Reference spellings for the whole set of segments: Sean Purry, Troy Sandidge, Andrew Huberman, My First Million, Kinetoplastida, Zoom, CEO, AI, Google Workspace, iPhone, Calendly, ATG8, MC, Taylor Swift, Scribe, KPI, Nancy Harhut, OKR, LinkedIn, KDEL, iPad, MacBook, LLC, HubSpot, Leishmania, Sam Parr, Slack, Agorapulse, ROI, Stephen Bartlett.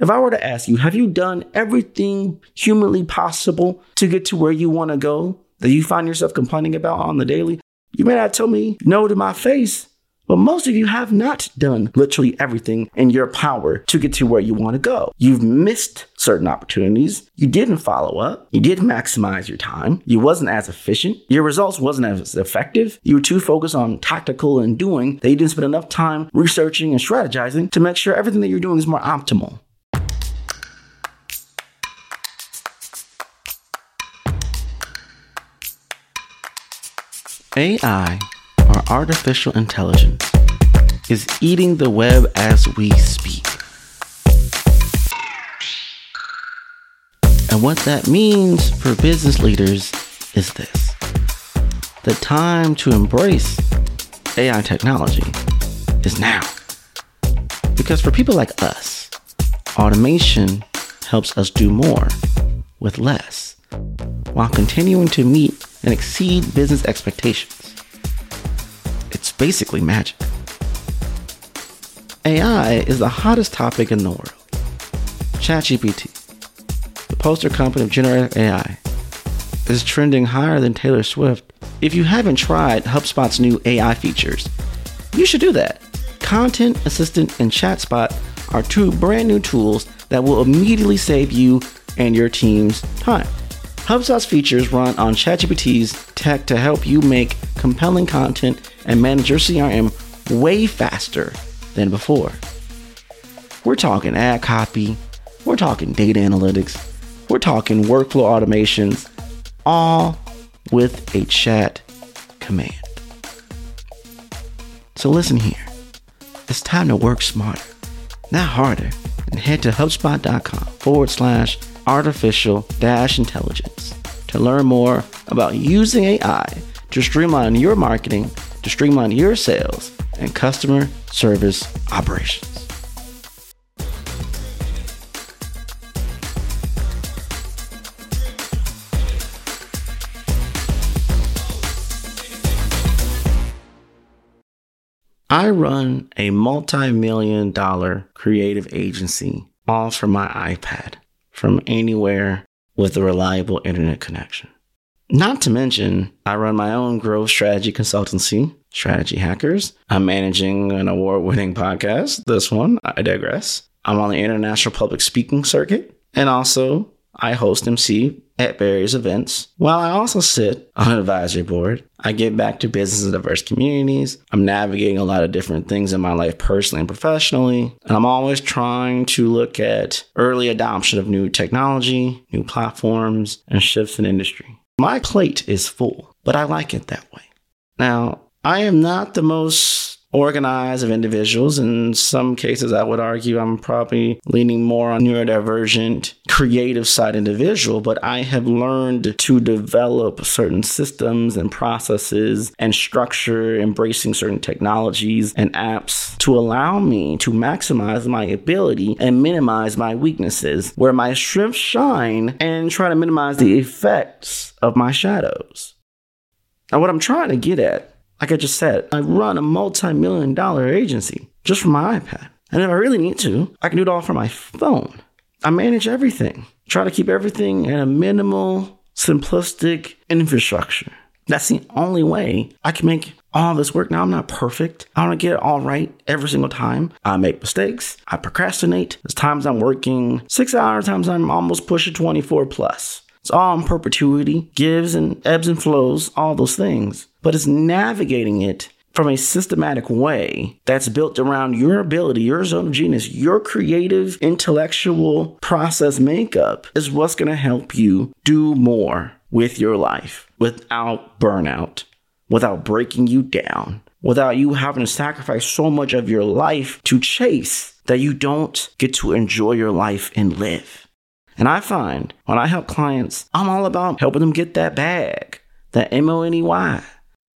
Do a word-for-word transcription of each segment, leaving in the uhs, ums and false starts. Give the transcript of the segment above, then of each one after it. If I were to ask you, have you done everything humanly possible to get to where you want to go that you find yourself complaining about on the daily? You may not tell me no to my face, but most of you have not done literally everything in your power to get to where you want to go. You've missed certain opportunities. You didn't follow up. You didn't maximize your time. You wasn't as efficient. Your results wasn't as effective. You were too focused on tactical and doing that you didn't spend enough time researching and strategizing to make sure everything that you're doing is more optimal. A I, or artificial intelligence, is eating the web as we speak. And what that means for business leaders is this: the time to embrace A I technology is now. Because for people like us, automation helps us do more with less, while continuing to meet and exceed business expectations. It's basically magic. A I is the hottest topic in the world. ChatGPT, the poster company of generative A I, is trending higher than Taylor Swift. If you haven't tried HubSpot's new A I features, you should do that. Content Assistant and ChatSpot are two brand new tools that will immediately save you and your team's time. HubSpot's features run on ChatGPT's tech to help you make compelling content and manage your C R M way faster than before. We're talking ad copy, we're talking data analytics, we're talking workflow automations, all with a chat command. So listen here, it's time to work smarter, not harder, and head to HubSpot.com forward slash artificial dash intelligence to learn more about using A I to streamline your marketing, to streamline your sales and customer service operations. I run a multi-million dollar creative agency all from my iPad, from anywhere with a reliable internet connection. Not to mention, I run my own growth strategy consultancy, Strategy Hackers. I'm managing an award-winning podcast, this one, iDigress. I'm on the international public speaking circuit, and also I host M C at various events, while I also sit on an advisory board. I give back to businesses and diverse communities. I'm navigating a lot of different things in my life personally and professionally. And I'm always trying to look at early adoption of new technology, new platforms, and shifts in industry. My plate is full, but I like it that way. Now, I am not the most organized of individuals. In some cases, I would argue I'm probably leaning more on neurodivergent, creative side individual, but I have learned to develop certain systems and processes and structure, embracing certain technologies and apps to allow me to maximize my ability and minimize my weaknesses, where my strengths shine, and try to minimize the effects of my shadows. Now, what I'm trying to get at, like I just said, I run a multi-million dollar agency just from my iPad. And if I really need to, I can do it all from my phone. I manage everything. Try to keep everything in a minimal, simplistic infrastructure. That's the only way I can make all this work. Now, I'm not perfect. I don't get it all right every single time. I make mistakes. I procrastinate. There's times I'm working six hours, times I'm almost pushing twenty-four plus. It's all in perpetuity, gives and ebbs and flows, all those things. But it's navigating it from a systematic way that's built around your ability, your zone of genius, your creative, intellectual process makeup is what's going to help you do more with your life without burnout, without breaking you down, without you having to sacrifice so much of your life to chase that you don't get to enjoy your life and live. And I find when I help clients, I'm all about helping them get that bag, that M O N E Y,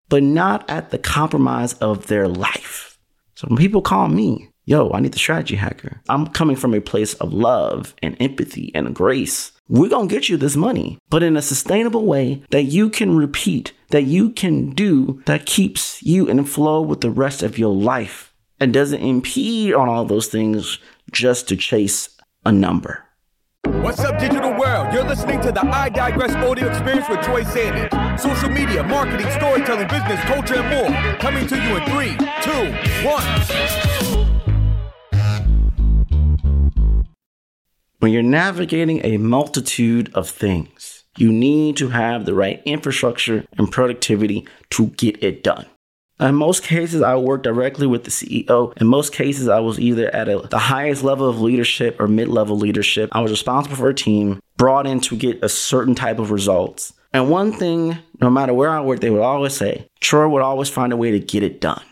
but not at the compromise of their life. So when people call me, yo, I need the strategy hacker, I'm coming from a place of love and empathy and grace. We're going to get you this money, but in a sustainable way that you can repeat, that you can do, that keeps you in flow with the rest of your life and doesn't impede on all those things just to chase a number. What's up, digital world? You're listening to the I Digress audio experience with Troy Sandidge. Social media, marketing, storytelling, business, culture, and more. Coming to you in three, two, one. When you're navigating a multitude of things, you need to have the right infrastructure and productivity to get it done. In most cases, I worked directly with the C E O. In most cases, I was either at a, the highest level of leadership or mid-level leadership. I was responsible for a team, brought in to get a certain type of results. And one thing, no matter where I worked, they would always say, Troy would always find a way to get it done.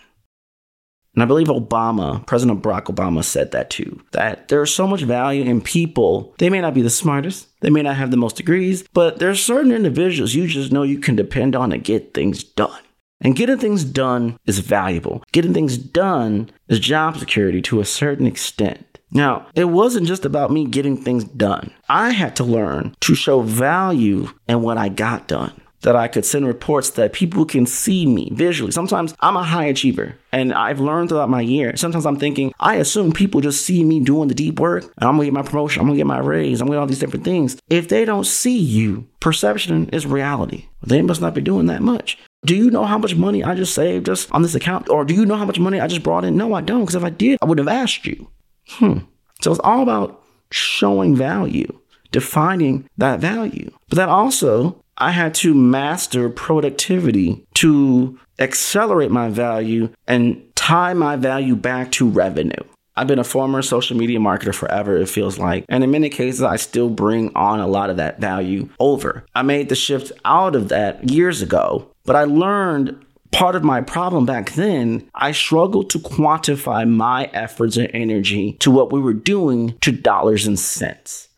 And I believe Obama, President Barack Obama, said that too, that there's so much value in people. They may not be the smartest, they may not have the most degrees, but there's certain individuals you just know you can depend on to get things done. And getting things done is valuable. Getting things done is job security to a certain extent. Now, it wasn't just about me getting things done. I had to learn to show value in what I got done, that I could send reports that people can see me visually. Sometimes I'm a high achiever, and I've learned throughout my year. Sometimes I'm thinking, I assume people just see me doing the deep work, and I'm going to get my promotion, I'm going to get my raise, I'm going to get all these different things. If they don't see you, perception is reality. They must not be doing that much. Do you know how much money I just saved just on this account? Or do you know how much money I just brought in? No, I don't. Because if I did, I would have asked you. Hmm. So it's all about showing value, defining that value. But then also, I had to master productivity to accelerate my value and tie my value back to revenue. I've been a former social media marketer forever, it feels like. And in many cases, I still bring on a lot of that value over. I made the shift out of that years ago, but I learned part of my problem back then. I struggled to quantify my efforts and energy to what we were doing to dollars and cents.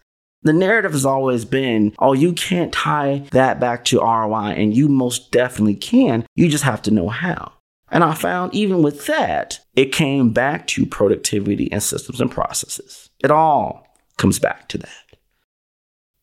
The narrative has always been, oh, you can't tie that back to R O I, and you most definitely can. You just have to know how. And I found even with that, it came back to productivity and systems and processes. It all comes back to that.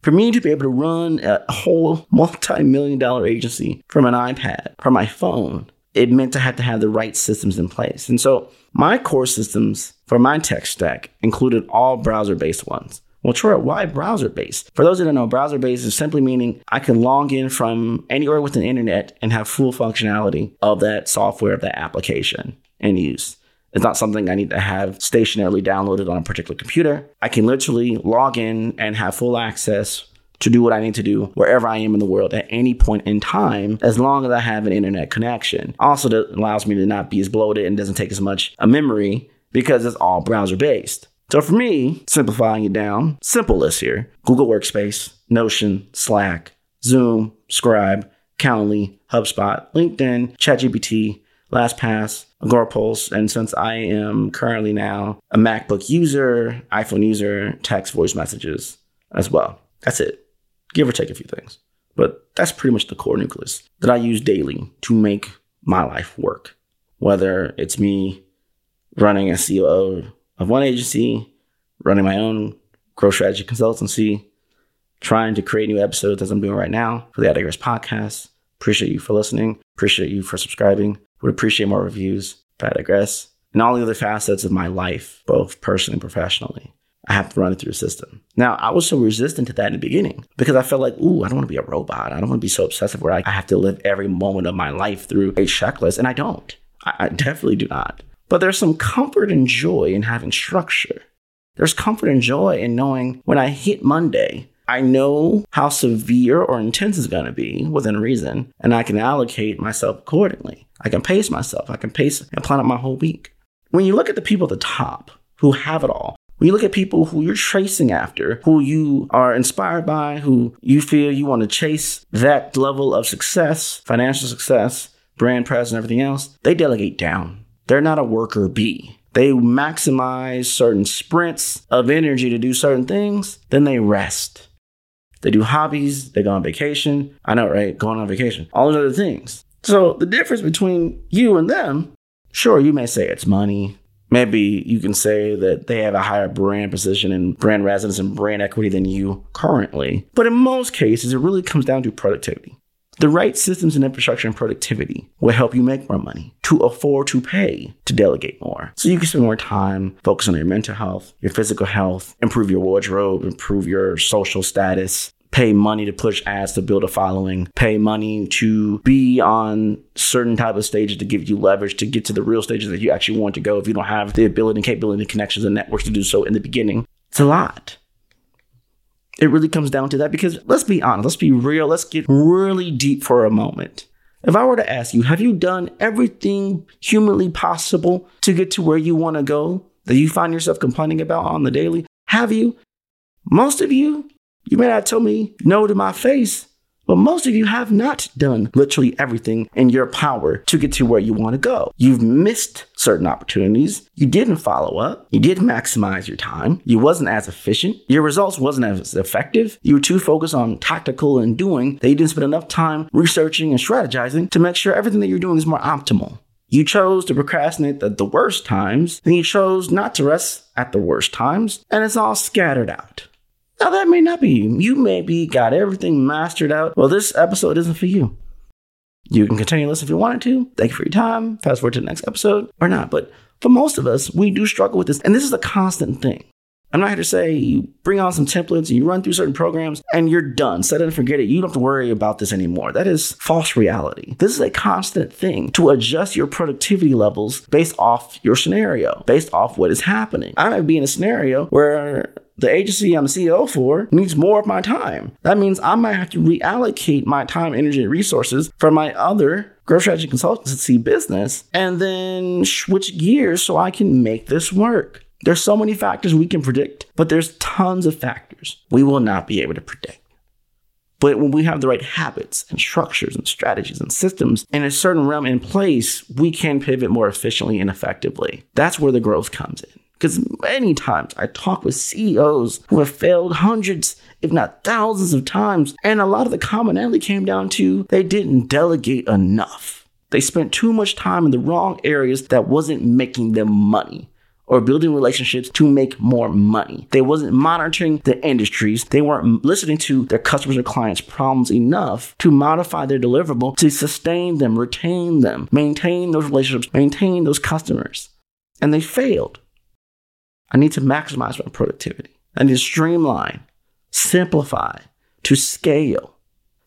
For me to be able to run a whole multi-million dollar agency from an iPad, from my phone, it meant I had to have the right systems in place. And so my core systems for my tech stack included all browser-based ones. Well, Troy, why browser-based? For those that don't know, browser-based is simply meaning I can log in from anywhere with an internet and have full functionality of that software, of that application in use. It's not something I need to have stationarily downloaded on a particular computer. I can literally log in and have full access to do what I need to do wherever I am in the world at any point in time, as long as I have an internet connection. Also, that allows me to not be as bloated and doesn't take as much a memory because it's all browser-based. So for me, simplifying it down, simple list here, Google Workspace, Notion, Slack, Zoom, Scribe, Calendly, HubSpot, LinkedIn, ChatGPT, LastPass, Agorapulse, and since I am currently now a MacBook user, iPhone user, text, voice messages as well. That's it, give or take a few things. But that's pretty much the core nucleus that I use daily to make my life work, whether it's me running a C O O of one agency, running my own growth strategy consultancy, trying to create new episodes as I'm doing right now for the iDigress podcast. Appreciate you for listening. Appreciate you for subscribing. Would appreciate more reviews for iDigress and all the other facets of my life, both personally and professionally. I have to run it through a system. Now, I was so resistant to that in the beginning because I felt like, ooh, I don't want to be a robot. I don't want to be so obsessive where I have to live every moment of my life through a checklist. And I don't. I definitely do not. But there's some comfort and joy in having structure. There's comfort and joy in knowing when I hit Monday, I know how severe or intense it's going to be within reason, and I can allocate myself accordingly. I can pace myself. I can pace and plan out my whole week. When you look at the people at the top who have it all, when you look at people who you're tracing after, who you are inspired by, who you feel you want to chase that level of success, financial success, brand presence, and everything else, they delegate down. They're not a worker bee. They maximize certain sprints of energy to do certain things. Then they rest. They do hobbies. They go on vacation. I know, right? Going on vacation. All those other things. So the difference between you and them, sure, you may say it's money. Maybe you can say that they have a higher brand position and brand resonance and brand equity than you currently. But in most cases, it really comes down to productivity. The right systems and infrastructure and productivity will help you make more money, to afford to pay, to delegate more. So you can spend more time focusing on your mental health, your physical health, improve your wardrobe, improve your social status, pay money to push ads to build a following, pay money to be on certain type of stages to give you leverage to get to the real stages that you actually want to go if you don't have the ability and capability and connections and networks to do so in the beginning. It's a lot. It really comes down to that, because let's be honest, let's be real, let's get really deep for a moment. If I were to ask you, have you done everything humanly possible to get to where you want to go that you find yourself complaining about on the daily? Have you? Most of you, you may not tell me no to my face, but most of you have not done literally everything in your power to get to where you want to go. You've missed certain opportunities. You didn't follow up. You didn't maximize your time. You wasn't as efficient. Your results wasn't as effective. You were too focused on tactical and doing that you didn't spend enough time researching and strategizing to make sure everything that you're doing is more optimal. You chose to procrastinate at the worst times, then you chose not to rest at the worst times, and it's all scattered out. Now, that may not be you. You maybe got everything mastered out. Well, this episode isn't for you. You can continue to listen if you wanted to. Thank you for your time. Fast forward to the next episode or not. But for most of us, we do struggle with this. And this is a constant thing. I'm not here to say you bring on some templates and you run through certain programs and you're done. Set it and forget it. You don't have to worry about this anymore. That is false reality. This is a constant thing to adjust your productivity levels based off your scenario, based off what is happening. I might be in a scenario where the agency I'm the C E O for needs more of my time. That means I might have to reallocate my time, energy, and resources from my other growth strategy consultancy business and then switch gears so I can make this work. There's so many factors we can predict, but there's tons of factors we will not be able to predict. But when we have the right habits and structures and strategies and systems in a certain realm in place, we can pivot more efficiently and effectively. That's where the growth comes in. Because many times I talk with C E Os who have failed hundreds, if not thousands of times. And a lot of the commonality came down to they didn't delegate enough. They spent too much time in the wrong areas that wasn't making them money or building relationships to make more money. They wasn't monitoring the industries. They weren't listening to their customers or clients' problems enough to modify their deliverable to sustain them, retain them, maintain those relationships, maintain those customers. And they failed. I need to maximize my productivity. I need to streamline, simplify, to scale.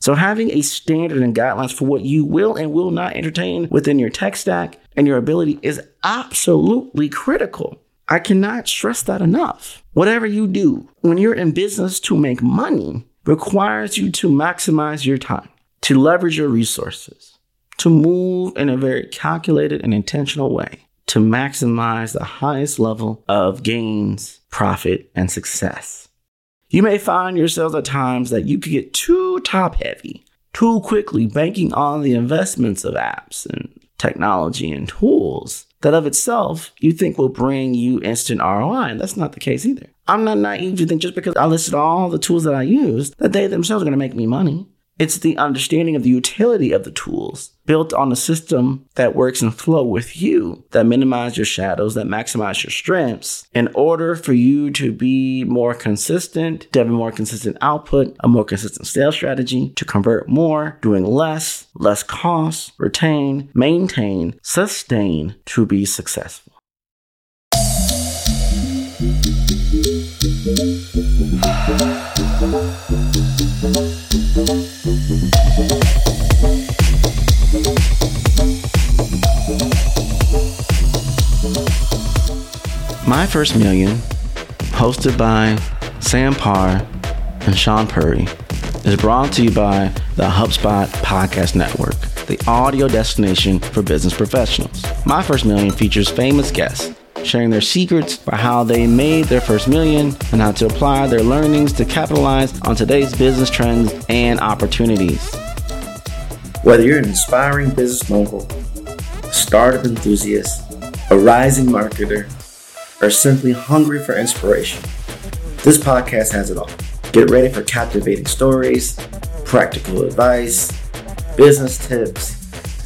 So having a standard and guidelines for what you will and will not entertain within your tech stack and your ability is absolutely critical. I cannot stress that enough. Whatever you do, when you're in business to make money, requires you to maximize your time, to leverage your resources, to move in a very calculated and intentional way, to maximize the highest level of gains, profit, and success. You may find yourselves at times that you could get too top-heavy, too quickly banking on the investments of apps and technology and tools that of itself you think will bring you instant R O I, and that's not the case either. I'm not naive to think just because I listed all the tools that I used that they themselves are going to make me money. It's the understanding of the utility of the tools built on a system that works in flow with you, that minimize your shadows, that maximize your strengths in order for you to be more consistent, to have a more consistent output, a more consistent sales strategy, to convert more, doing less, less cost, retain, maintain, sustain, to be successful. My First Million, hosted by Sam Parr and Sean Purry, is brought to you by the HubSpot Podcast Network, the audio destination for business professionals. My First Million features famous guests sharing their secrets for how they made their first million and how to apply their learnings to capitalize on today's business trends and opportunities. Whether you're an aspiring business mogul, a startup enthusiast, a rising marketer, or simply hungry for inspiration, this podcast has it all. Get ready for captivating stories, practical advice, business tips,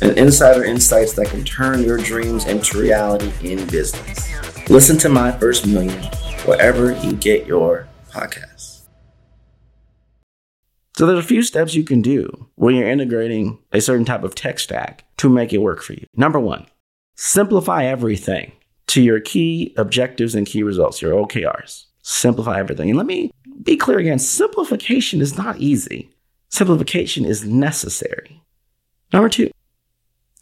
and insider insights that can turn your dreams into reality in business. Listen to My First Million wherever you get your podcasts. So there's a few steps you can do when you're integrating a certain type of tech stack to make it work for you. Number one, simplify everything to your key objectives and key results, your O K Rs. Simplify everything. And let me be clear again, simplification is not easy. Simplification is necessary. Number two,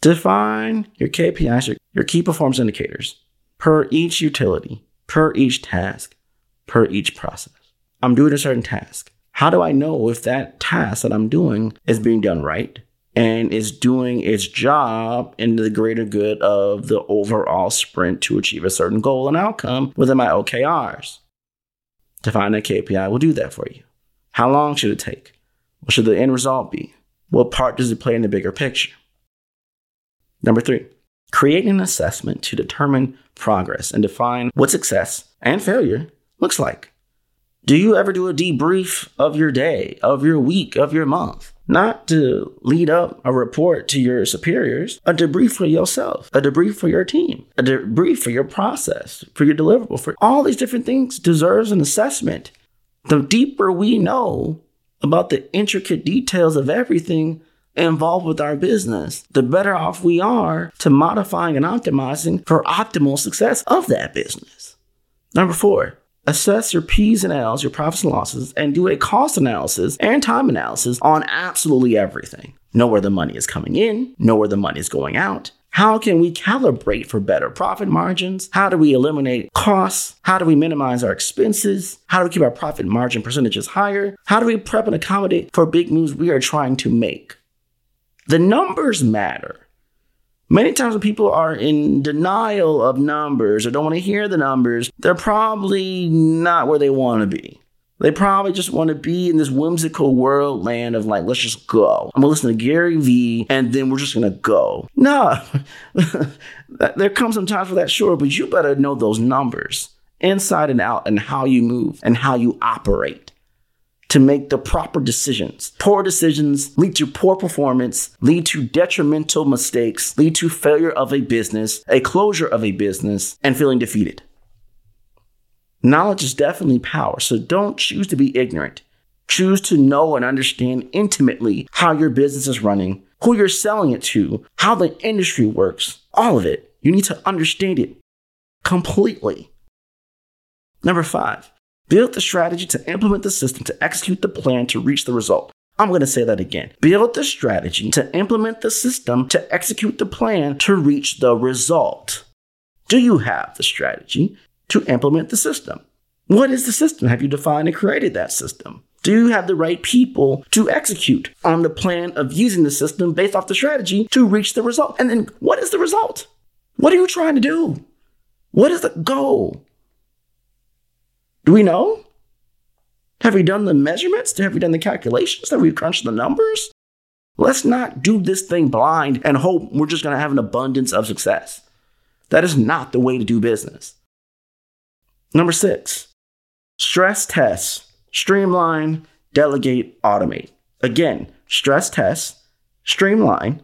define your K P Is, your, your key performance indicators, per each utility, per each task, per each process. I'm doing a certain task. How do I know if that task that I'm doing is being done right and is doing its job in the greater good of the overall sprint to achieve a certain goal and outcome within my O K Rs? Define that K P I. We'll do that for you. How long should it take? What should the end result be? What part does it play in the bigger picture? Number three, create an assessment to determine progress and define what success and failure looks like. Do you ever do a debrief of your day, of your week, of your month? Not to lead up a report to your superiors, a debrief for yourself, a debrief for your team, a debrief for your process, for your deliverable, for all these different things deserves an assessment. The deeper we know about the intricate details of everything involved with our business, the better off we are to modifying and optimizing for optimal success of that business. Number four, assess your P's and L's, your profits and losses, and do a cost analysis and time analysis on absolutely everything. Know where the money is coming in, know where the money is going out. How can we calibrate for better profit margins? How do we eliminate costs? How do we minimize our expenses? How do we keep our profit margin percentages higher? How do we prep and accommodate for big moves we are trying to make? The numbers matter. Many times when people are in denial of numbers or don't want to hear the numbers, they're probably not where they want to be. They probably just want to be in this whimsical world land of like, let's just go. I'm going to listen to Gary Vee and then we're just going to go. No, there comes some times for that, sure, but you better know those numbers inside and out and how you move and how you operate to make the proper decisions. Poor decisions lead to poor performance, lead to detrimental mistakes, lead to failure of a business, a closure of a business, and feeling defeated. Knowledge is definitely power, so don't choose to be ignorant. Choose to know and understand intimately how your business is running, who you're selling it to, how the industry works, all of it. You need to understand it completely. Number five, build the strategy to implement the system, to execute the plan, to reach the result. I'm going to say that again. Build the strategy to implement the system, to execute the plan, to reach the result. Do you have the strategy to implement the system? What is the system? Have you defined and created that system? Do you have the right people to execute on the plan of using the system based off the strategy to reach the result? And then what is the result? What are you trying to do? What is the goal? Do we know? Have we done the measurements? Have we done the calculations? Have we crunched the numbers? Let's not do this thing blind and hope we're just going to have an abundance of success. That is not the way to do business. Number six, stress tests, streamline, delegate, automate. Again, stress tests, streamline,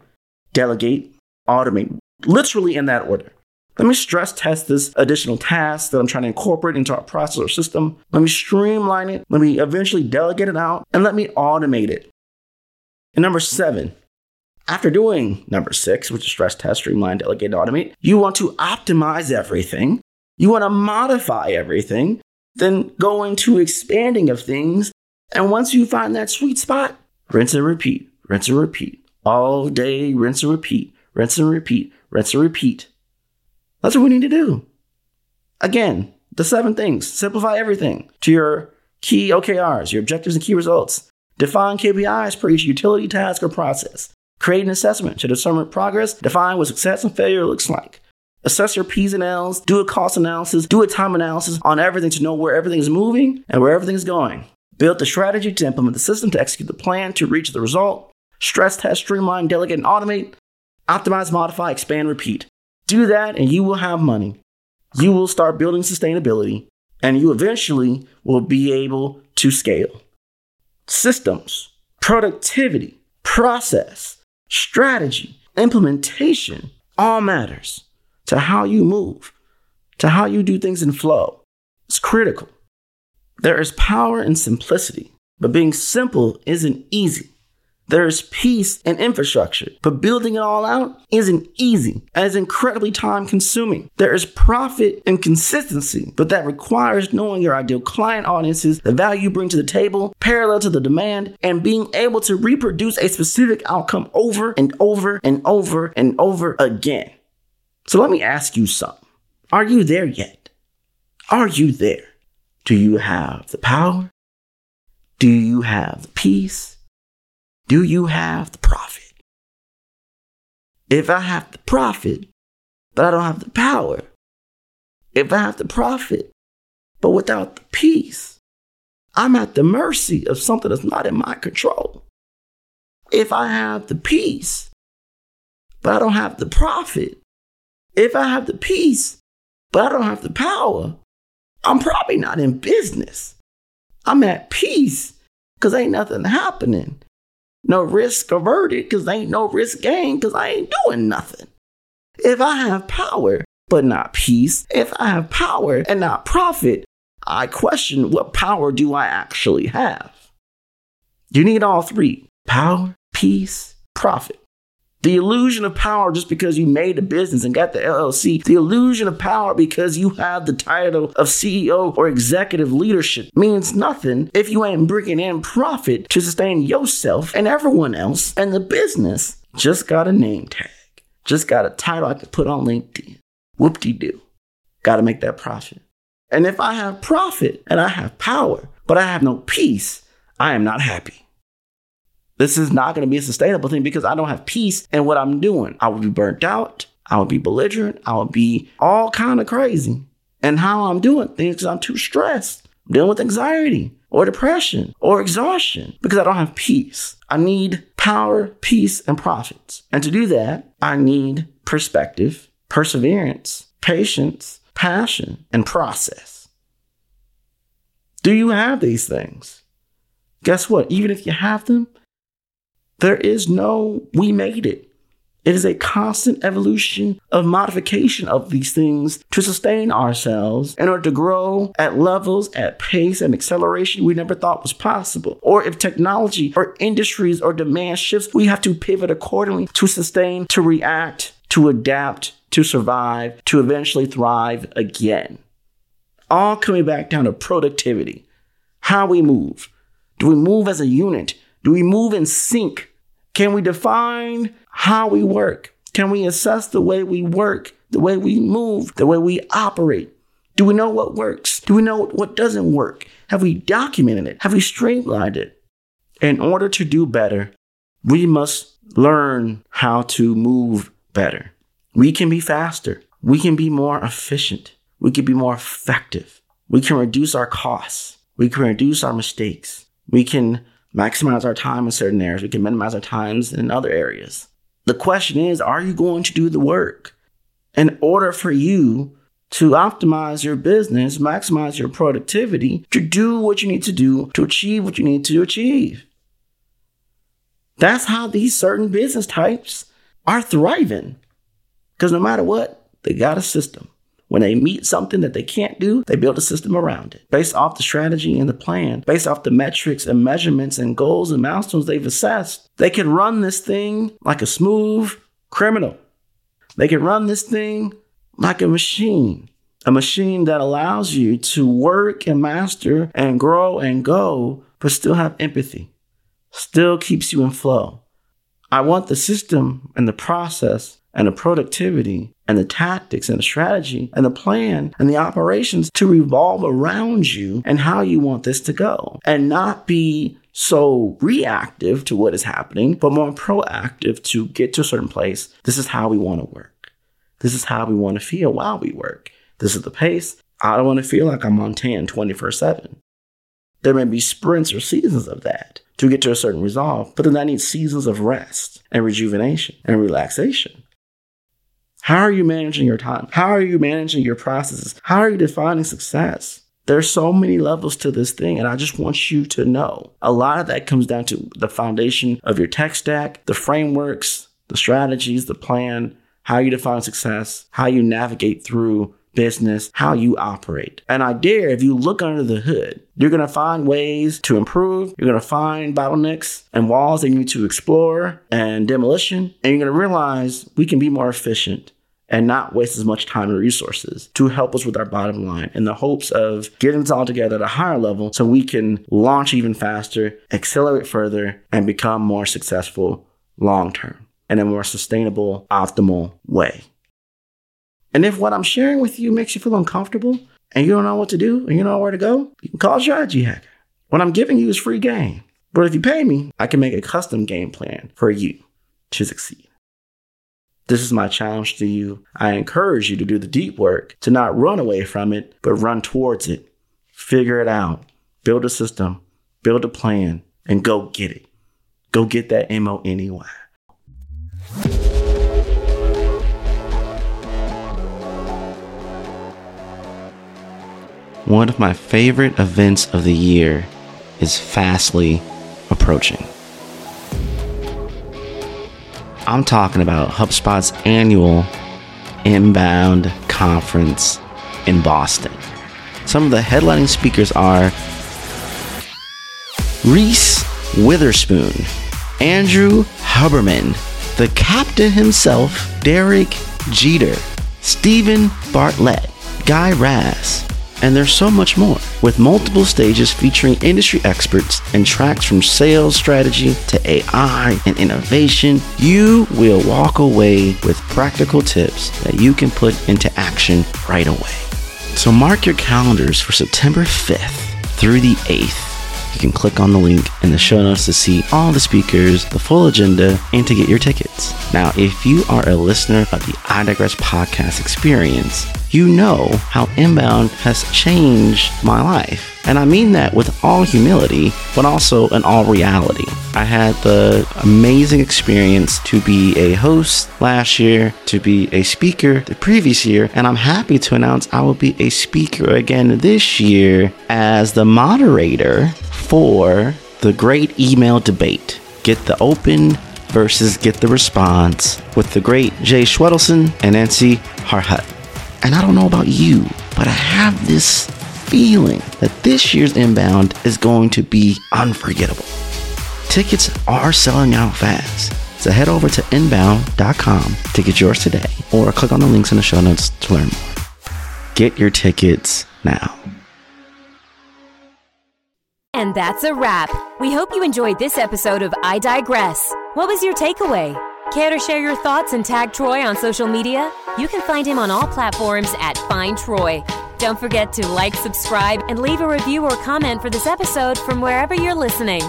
delegate, automate. Literally in that order. Let me stress test this additional task that I'm trying to incorporate into our process or system. Let me streamline it. Let me eventually delegate it out and let me automate it. And number seven, after doing number six, which is stress test, streamline, delegate, automate, you want to optimize everything. You want to modify everything, then go into expanding of things. And once you find that sweet spot, rinse and repeat, rinse and repeat. All day, rinse and repeat, rinse and repeat, rinse and repeat. That's what we need to do. Again, the seven things. Simplify everything to your key O K Rs, your objectives and key results. Define K P Is per each utility, task, or process. Create an assessment to determine progress. Define what success and failure looks like. Assess your P's and L's. Do a cost analysis. Do a time analysis on everything to know where everything is moving and where everything is going. Build the strategy to implement the system, to execute the plan, to reach the result. Stress test, streamline, delegate, and automate. Optimize, modify, expand, repeat. Do that and you will have money. You will start building sustainability and you eventually will be able to scale. Systems, productivity, process, strategy, implementation, all matters to how you move, to how you do things in flow. It's critical. There is power in simplicity. But being simple isn't easy. There's peace and infrastructure, but building it all out isn't easy and is incredibly time-consuming. There is profit and consistency, but that requires knowing your ideal client audiences, the value you bring to the table, parallel to the demand, and being able to reproduce a specific outcome over and over and over and over again. So let me ask you something. Are you there yet? Are you there? Do you have the power? Do you have the peace? Do you have the profit? If I have the profit, but I don't have the power. If I have the profit, but without the peace, I'm at the mercy of something that's not in my control. If I have the peace, but I don't have the profit. If I have the peace, but I don't have the power, I'm probably not in business. I'm at peace because ain't nothing happening. No risk averted because ain't no risk gained because I ain't doing nothing. If I have power but not peace, if I have power and not profit, I question what power do I actually have. You need all three: power, peace, profit. The illusion of power just because you made a business and got the L L C. The illusion of power because you have the title of C E O or executive leadership means nothing if you ain't bringing in profit to sustain yourself and everyone else. And the business just got a name tag. Just got a title I could put on LinkedIn. Whoop-de-doo. Got to make that profit. And if I have profit and I have power, but I have no peace, I am not happy. This is not going to be a sustainable thing because I don't have peace in what I'm doing. I would be burnt out. I would be belligerent. I would be all kind of crazy. And how I'm doing things because I'm too stressed. I'm dealing with anxiety or depression or exhaustion because I don't have peace. I need power, peace, and profits. And to do that, I need perspective, perseverance, patience, passion, and process. Do you have these things? Guess what? Even if you have them, there is no we made it. It is a constant evolution of modification of these things to sustain ourselves in order to grow at levels, at pace, and acceleration we never thought was possible. Or if technology or industries or demand shifts, we have to pivot accordingly to sustain, to react, to adapt, to survive, to eventually thrive again. All coming back down to productivity. How we move. Do we move as a unit? Do we move in sync? Can we define how we work? Can we assess the way we work, the way we move, the way we operate? Do we know what works? Do we know what doesn't work? Have we documented it? Have we streamlined it? In order to do better, we must learn how to move better. We can be faster. We can be more efficient. We can be more effective. We can reduce our costs. We can reduce our mistakes. We can maximize our time in certain areas. We can minimize our times in other areas. The question is, are you going to do the work? In order for you to optimize your business, maximize your productivity, to do what you need to do, to achieve what you need to achieve. That's how these certain business types are thriving. Because no matter what, they got a system. When they meet something that they can't do, they build a system around it. Based off the strategy and the plan, based off the metrics and measurements and goals and milestones they've assessed, they can run this thing like a smooth criminal. They can run this thing like a machine. A machine that allows you to work and master and grow and go, but still have empathy. Still keeps you in flow. I want the system and the process and the productivity and the tactics and the strategy and the plan and the operations to revolve around you and how you want this to go, and not be so reactive to what is happening, but more proactive to get to a certain place. This is how we want to work. This is how we want to feel while we work. This is the pace. I don't want to feel like I'm on ten twenty-four seven. There may be sprints or seasons of that to get to a certain resolve, but then I need seasons of rest and rejuvenation and relaxation. How are you managing your time? How are you managing your processes? How are you defining success? There's so many levels to this thing, and I just want you to know. A lot of that comes down to the foundation of your tech stack, the frameworks, the strategies, the plan, how you define success, how you navigate through business, how you operate. And I dare, if you look under the hood, you're going to find ways to improve. You're going to find bottlenecks and walls that you need to explore and demolition. And you're going to realize we can be more efficient and not waste as much time and resources to help us with our bottom line in the hopes of getting this all together at a higher level so we can launch even faster, accelerate further, and become more successful long-term in a more sustainable, optimal way. And if what I'm sharing with you makes you feel uncomfortable and you don't know what to do and you don't know where to go, you can call Strategy Hacker. What I'm giving you is free game. But if you pay me, I can make a custom game plan for you to succeed. This is my challenge to you. I encourage you to do the deep work, to not run away from it, but run towards it. Figure it out. Build a system. Build a plan. And go get it. Go get that M O N E Y. One of my favorite events of the year is fastly approaching. I'm talking about HubSpot's annual Inbound conference in Boston. Some of the headlining speakers are Reese Witherspoon, Andrew Huberman, the captain himself, Derek Jeter, Stephen Bartlett, Guy Raz, and there's so much more, with multiple stages featuring industry experts and tracks from sales strategy to A I and innovation. You will walk away with practical tips that you can put into action right away. So mark your calendars for September fifth through the eighth. You can click on the link in the show notes to see all the speakers, the full agenda, and to get your tickets. Now, if you are a listener of the iDigress podcast experience, you know how Inbound has changed my life. And I mean that with all humility, but also in all reality. I had the amazing experience to be a host last year, to be a speaker the previous year, and I'm happy to announce I will be a speaker again this year as the moderator for the great email debate. Get the open versus get the response with the great Jay Schwedelson and Nancy Harhut. And I don't know about you, but I have this feeling that this year's Inbound is going to be unforgettable. Tickets are selling out fast, so head over to inbound dot com to get yours today, or click on the links in the show notes to learn more. Get your tickets now. And that's a wrap. We hope you enjoyed this episode of I Digress. What was your takeaway? Care to share your thoughts and tag Troy on social media? You can find him on all platforms at Find Troy. Don't forget to like, subscribe, and leave a review or comment for this episode from wherever you're listening.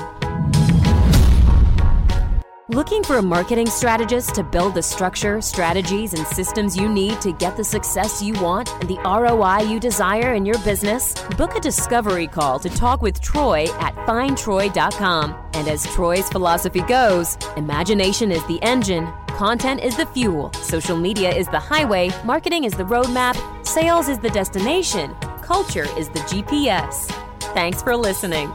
Looking for a marketing strategist to build the structure, strategies, and systems you need to get the success you want and the R O I you desire in your business? Book a discovery call to talk with Troy at Find Troy dot com. And as Troy's philosophy goes, imagination is the engine, content is the fuel, social media is the highway, marketing is the roadmap, sales is the destination, culture is the G P S. Thanks for listening.